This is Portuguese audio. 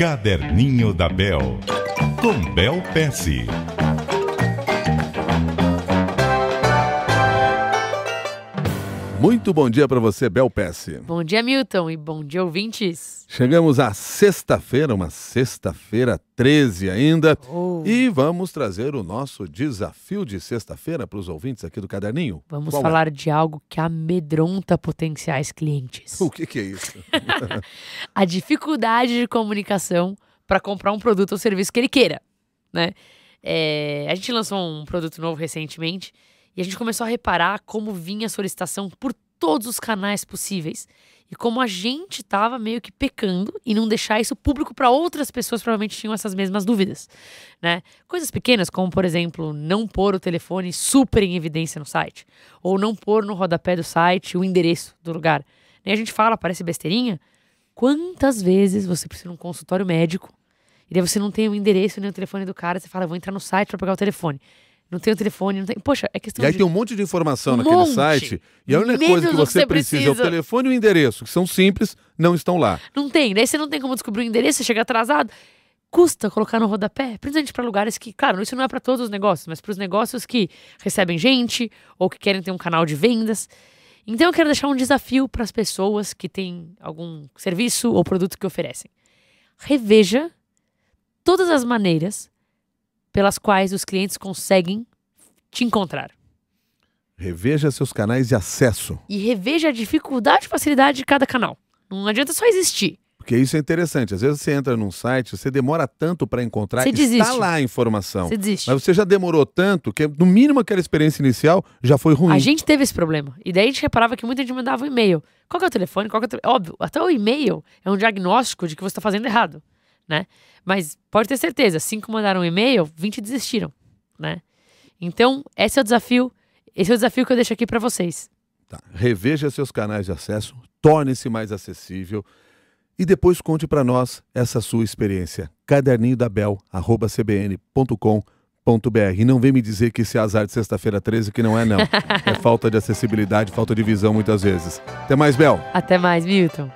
Caderninho da Bel, com Bel Pesce. Muito bom dia para você, Bel Pesce. Bom dia, Milton, e bom dia, ouvintes. Chegamos à sexta-feira, uma sexta-feira 13 ainda, E vamos trazer o nosso desafio de sexta-feira para os ouvintes aqui do Caderninho. Vamos falar de algo que amedronta potenciais clientes. O que é isso? A dificuldade de comunicação para comprar um produto ou serviço que ele queira, né? A gente lançou um produto novo recentemente. E a gente começou a reparar como vinha a solicitação por todos os canais possíveis. E como a gente estava meio que pecando em não deixar isso público para outras pessoas que provavelmente tinham essas mesmas dúvidas, né? Coisas pequenas como, por exemplo, não pôr o telefone super em evidência no site. Ou não pôr no rodapé do site o endereço do lugar. E a gente fala, parece besteirinha. Quantas vezes você precisa de um consultório médico e daí você não tem o endereço nem o telefone do cara? Você fala, vou entrar no site para pegar o telefone. Não tem o telefone, não tem... Poxa, é questão de... E aí tem um monte de informação naquele site. E a única coisa que você precisa é o telefone e o endereço, que são simples, não estão lá. Não tem. Daí você não tem como descobrir o endereço, você chega atrasado. Custa colocar no rodapé, principalmente para lugares que... Claro, isso não é para todos os negócios, mas para os negócios que recebem gente ou que querem ter um canal de vendas. Então eu quero deixar um desafio para as pessoas que têm algum serviço ou produto que oferecem. Reveja todas as maneiras pelas quais os clientes conseguem te encontrar. Reveja seus canais de acesso. E reveja a dificuldade e facilidade de cada canal. Não adianta só existir. Porque isso é interessante. Às vezes você entra num site, você demora tanto para encontrar, está lá a informação. Você desiste. Mas você já demorou tanto que, no mínimo, aquela experiência inicial já foi ruim. A gente teve esse problema. E daí a gente reparava que muita gente mandava um e-mail. Qual que é o telefone? Óbvio, até o e-mail é um diagnóstico de que você está fazendo errado, né? Mas pode ter certeza, 5 mandaram um e-mail, 20 desistiram, né? Então, esse é o desafio. Esse é o desafio que eu deixo aqui para vocês. Tá. Reveja seus canais de acesso, torne-se mais acessível e depois conte para nós essa sua experiência. caderninhodabel@cbn.com.br. E não vem me dizer que esse é azar de sexta-feira 13, que não é, não. É falta de acessibilidade, falta de visão muitas vezes. Até mais, Bel. Até mais, Milton.